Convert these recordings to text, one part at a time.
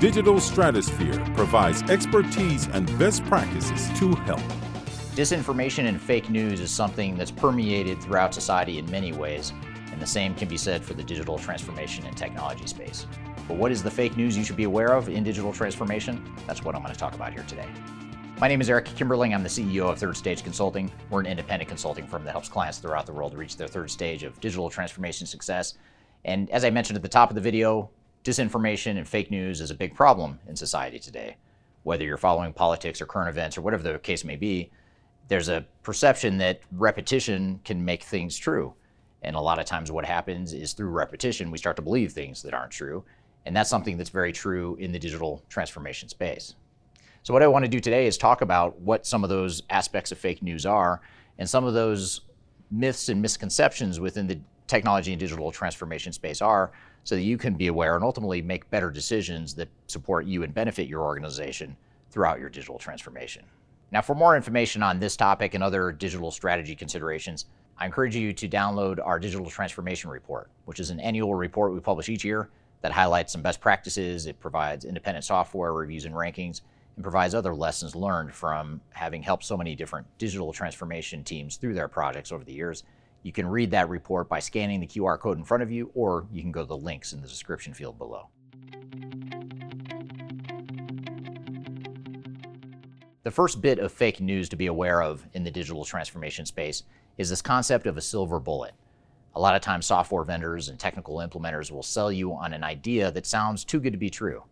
Digital Stratosphere provides expertise and best practices to help. Disinformation and fake news is something that's permeated throughout society in many ways, and the same can be said for the digital transformation and technology space. But what is the fake news you should be aware of in digital transformation? That's what I'm going to talk about here today. My name is Eric Kimberling. I'm the CEO of Third Stage Consulting. We're an independent consulting firm that helps clients throughout the world reach their third stage of digital transformation success. And as I mentioned at the top of the video, disinformation and fake news is a big problem in society today. Whether you're following politics or current events or whatever the case may be, there's a perception that repetition can make things true. And a lot of times what happens is through repetition, we start to believe things that aren't true. And that's something that's very true in the digital transformation space. So what I want to do today is talk about what some of those aspects of fake news are and some of those myths and misconceptions within the technology and digital transformation space are, so that you can be aware and ultimately make better decisions that support you and benefit your organization throughout your digital transformation. Now, for more information on this topic and other digital strategy considerations, I encourage you to download our digital transformation report, which is an annual report we publish each year that highlights some best practices. It provides independent software reviews and rankings, and provides other lessons learned from having helped so many different digital transformation teams through their projects over the years. You can read that report by scanning the QR code in front of you, or you can go to the links in the description field below. The first bit of fake news to be aware of in the digital transformation space is this concept of a silver bullet. A lot of times software vendors and technical implementers will sell you on an idea that sounds too good to be true.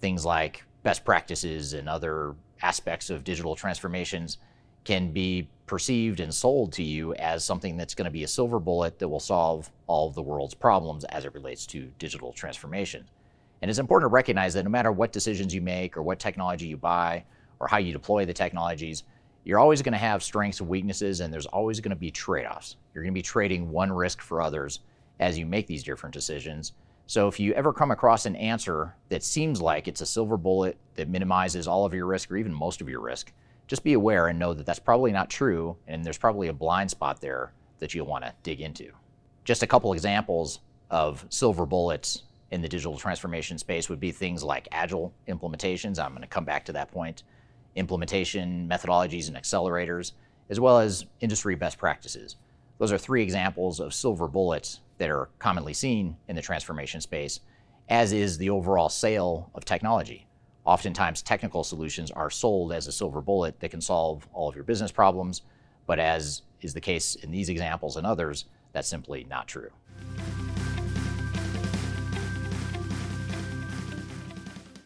Things like best practices and other aspects of digital transformations can be perceived and sold to you as something that's going to be a silver bullet that will solve all of the world's problems as it relates to digital transformation. And it's important to recognize that no matter what decisions you make or what technology you buy or how you deploy the technologies, you're always going to have strengths and weaknesses, and there's always going to be trade-offs. You're going to be trading one risk for others as you make these different decisions. So if you ever come across an answer that seems like it's a silver bullet that minimizes all of your risk or even most of your risk, just be aware and know that that's probably not true, and there's probably a blind spot there that you'll want to dig into. Just a couple examples of silver bullets in the digital transformation space would be things like agile implementations. I'm going to come back to that point. Implementation methodologies and accelerators, as well as industry best practices. Those are three examples of silver bullets that are commonly seen in the transformation space, as is the overall sale of technology. Oftentimes, technical solutions are sold as a silver bullet that can solve all of your business problems, but as is the case in these examples and others, that's simply not true.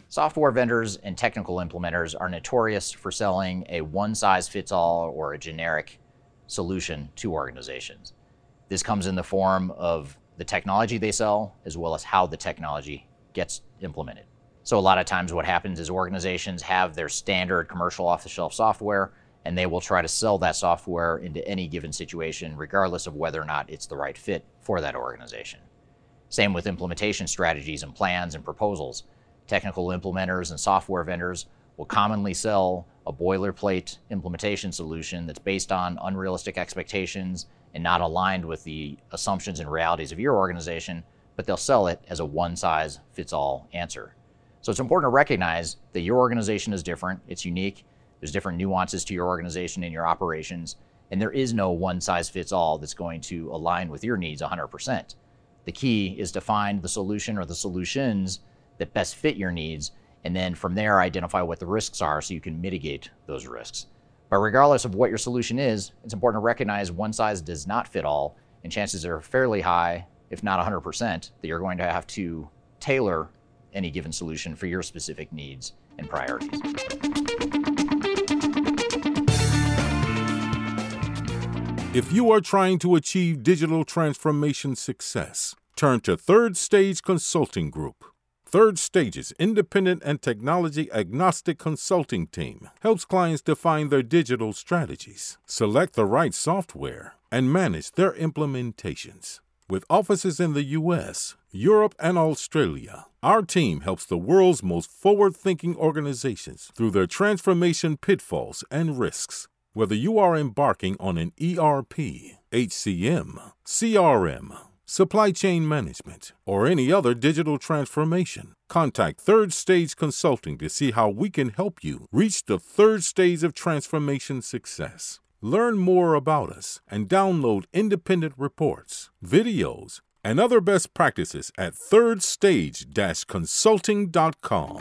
Software vendors and technical implementers are notorious for selling a one-size-fits-all or a generic solution to organizations. This comes in the form of the technology they sell, as well as how the technology gets implemented. So a lot of times what happens is organizations have their standard commercial off-the-shelf software, and they will try to sell that software into any given situation, regardless of whether or not it's the right fit for that organization. Same with implementation strategies and plans and proposals. Technical implementers and software vendors will commonly sell a boilerplate implementation solution that's based on unrealistic expectations and not aligned with the assumptions and realities of your organization, but they'll sell it as a one-size-fits-all answer. So it's important to recognize that your organization is different, it's unique, there's different nuances to your organization and your operations, and there is no one-size-fits-all that's going to align with your needs 100%. The key is to find the solution or the solutions that best fit your needs, and then from there identify what the risks are so you can mitigate those risks. But regardless of what your solution is, it's important to recognize one size does not fit all, and chances are fairly high, if not 100%, that you're going to have to tailor any given solution for your specific needs and priorities. If you are trying to achieve digital transformation success, turn to Third Stage Consulting Group. Third Stage's independent and technology-agnostic consulting team helps clients define their digital strategies, select the right software, and manage their implementations. With offices in the U.S., Europe, and Australia, our team helps the world's most forward-thinking organizations through their transformation pitfalls and risks. Whether you are embarking on an ERP, HCM, CRM, supply chain management, or any other digital transformation, contact Third Stage Consulting to see how we can help you reach the third stage of transformation success. Learn more about us and download independent reports, videos, and other best practices at thirdstage-consulting.com.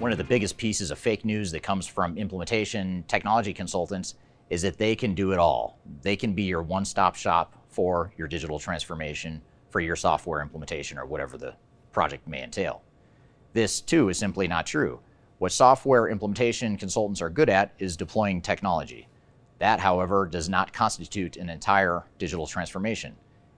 One of the biggest pieces of fake news that comes from implementation technology consultants is that they can do it all. They can be your one-stop shop for your digital transformation, for your software implementation, or whatever the project may entail. This, too, is simply not true. What software implementation consultants are good at is deploying technology. That, however, does not constitute an entire digital transformation.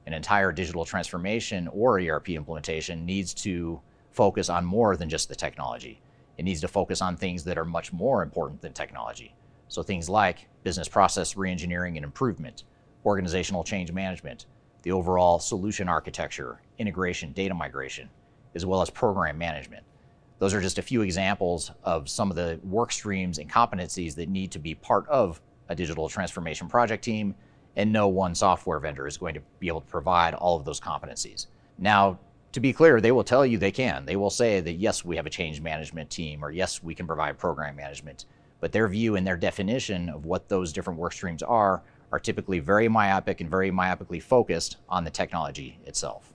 An entire digital transformation or ERP implementation needs to focus on more than just the technology. It needs to focus on things that are much more important than technology. So things like business process reengineering and improvement, organizational change management, the overall solution architecture, integration, data migration, as well as program management. Those are just a few examples of some of the work streams and competencies that need to be part of a digital transformation project team, and no one software vendor is going to be able to provide all of those competencies. Now, to be clear, they will tell you they can. They will say that, yes, we have a change management team, or yes, we can provide program management. But their view and their definition of what those different work streams are typically very myopic and very myopically focused on the technology itself.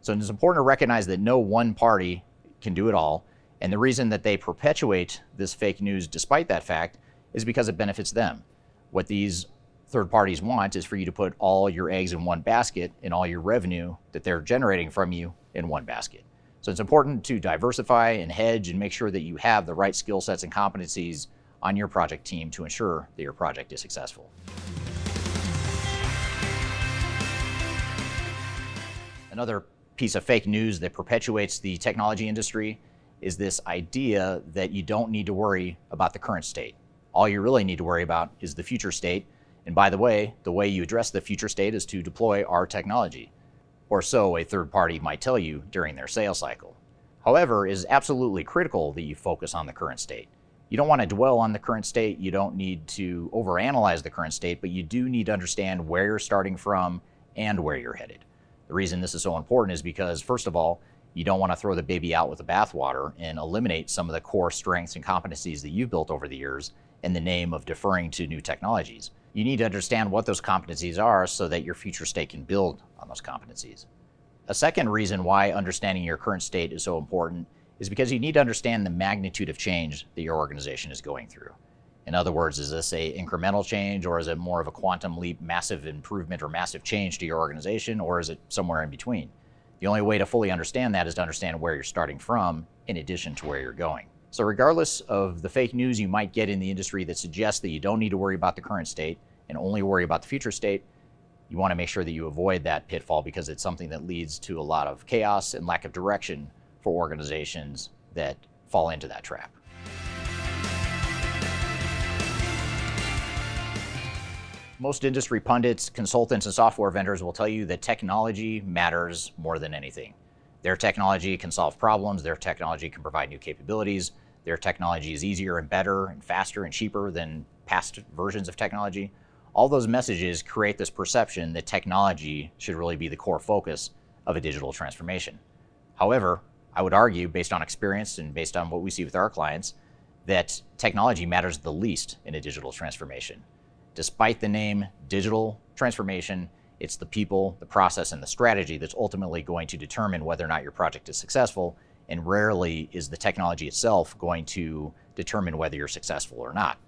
So it's important to recognize that no one party can do it all. And the reason that they perpetuate this fake news despite that fact is because it benefits them. What these third parties want is for you to put all your eggs in one basket and all your revenue that they're generating from you in one basket. So it's important to diversify and hedge and make sure that you have the right skill sets and competencies on your project team to ensure that your project is successful. Another piece of fake news that perpetuates the technology industry is this idea that you don't need to worry about the current state. All you really need to worry about is the future state. And by the way you address the future state is to deploy our technology, or so a third party might tell you during their sales cycle. However, it is absolutely critical that you focus on the current state. You don't want to dwell on the current state. You don't need to overanalyze the current state, but you do need to understand where you're starting from and where you're headed. The reason this is so important is because, first of all, you don't want to throw the baby out with the bathwater and eliminate some of the core strengths and competencies that you've built over the years in the name of deferring to new technologies. You need to understand what those competencies are so that your future state can build on those competencies. A second reason why understanding your current state is so important is because you need to understand the magnitude of change that your organization is going through. In other words, is this an incremental change, or is it more of a quantum leap, massive improvement or massive change to your organization, or is it somewhere in between? The only way to fully understand that is to understand where you're starting from in addition to where you're going. So regardless of the fake news you might get in the industry that suggests that you don't need to worry about the current state and only worry about the future state, you want to make sure that you avoid that pitfall, because it's something that leads to a lot of chaos and lack of direction for organizations that fall into that trap. Most industry pundits, consultants, and software vendors will tell you that technology matters more than anything. Their technology can solve problems, their technology can provide new capabilities, their technology is easier and better and faster and cheaper than past versions of technology. All those messages create this perception that technology should really be the core focus of a digital transformation. However, I would argue, based on experience and based on what we see with our clients, that technology matters the least in a digital transformation. Despite the name digital transformation, it's the people, the process, and the strategy that's ultimately going to determine whether or not your project is successful, and rarely is the technology itself going to determine whether you're successful or not.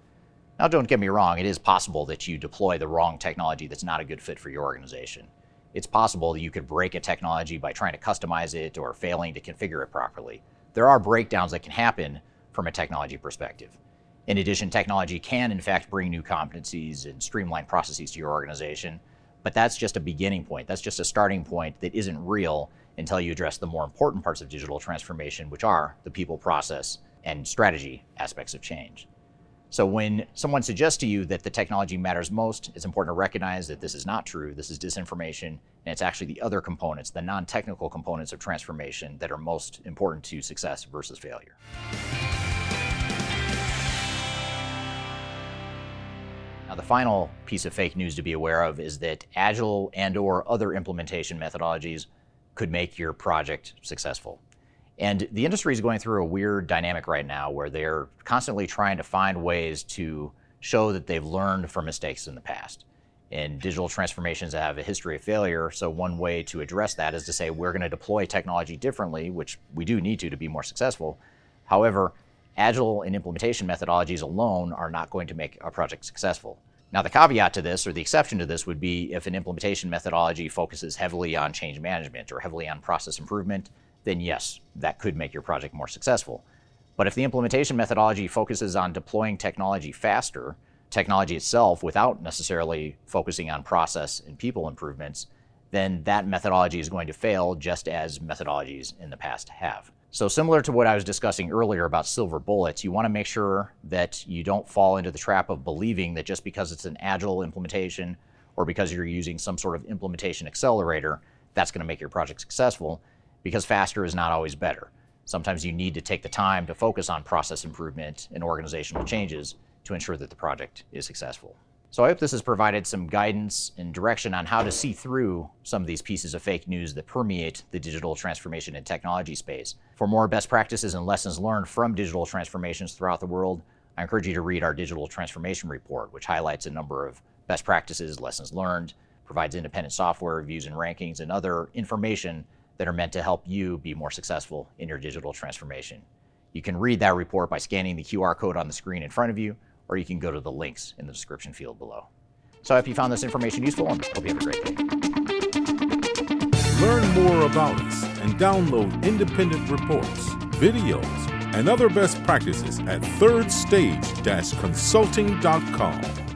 Now, don't get me wrong, it is possible that you deploy the wrong technology that's not a good fit for your organization. It's possible that you could break a technology by trying to customize it or failing to configure it properly. There are breakdowns that can happen from a technology perspective. In addition, technology can, in fact, bring new competencies and streamline processes to your organization, But that's just a beginning point. That's just a starting point that isn't real until you address the more important parts of digital transformation, which are the people, process, and strategy aspects of change. So when someone suggests to you that the technology matters most, it's important to recognize that this is not true. This is disinformation, and it's actually the other components, the non-technical components of transformation, that are most important to success versus failure. Now, the final piece of fake news to be aware of is that Agile and/or other implementation methodologies could make your project successful. And the industry is going through a weird dynamic right now where they're constantly trying to find ways to show that they've learned from mistakes in the past. And digital transformations have a history of failure, so one way to address that is to say we're going to deploy technology differently, which we do need to be more successful. However, Agile and implementation methodologies alone are not going to make a project successful. Now, the caveat to this, or the exception to this, would be if an implementation methodology focuses heavily on change management or heavily on process improvement, then yes, that could make your project more successful. But if the implementation methodology focuses on deploying technology faster, technology itself, without necessarily focusing on process and people improvements, then that methodology is going to fail, just as methodologies in the past have. So similar to what I was discussing earlier about silver bullets, you want to make sure that you don't fall into the trap of believing that just because it's an Agile implementation or because you're using some sort of implementation accelerator, that's going to make your project successful, because faster is not always better. Sometimes you need to take the time to focus on process improvement and organizational changes to ensure that the project is successful. So I hope this has provided some guidance and direction on how to see through some of these pieces of fake news that permeate the digital transformation and technology space. For more best practices and lessons learned from digital transformations throughout the world, I encourage you to read our digital transformation report, which highlights a number of best practices, lessons learned, provides independent software reviews and rankings, and other information that are meant to help you be more successful in your digital transformation. You can read that report by scanning the QR code on the screen in front of you, or you can go to the links in the description field below. So I hope you found this information useful, and hope you have a great day. Learn more about us and download independent reports, videos, and other best practices at thirdstage-consulting.com.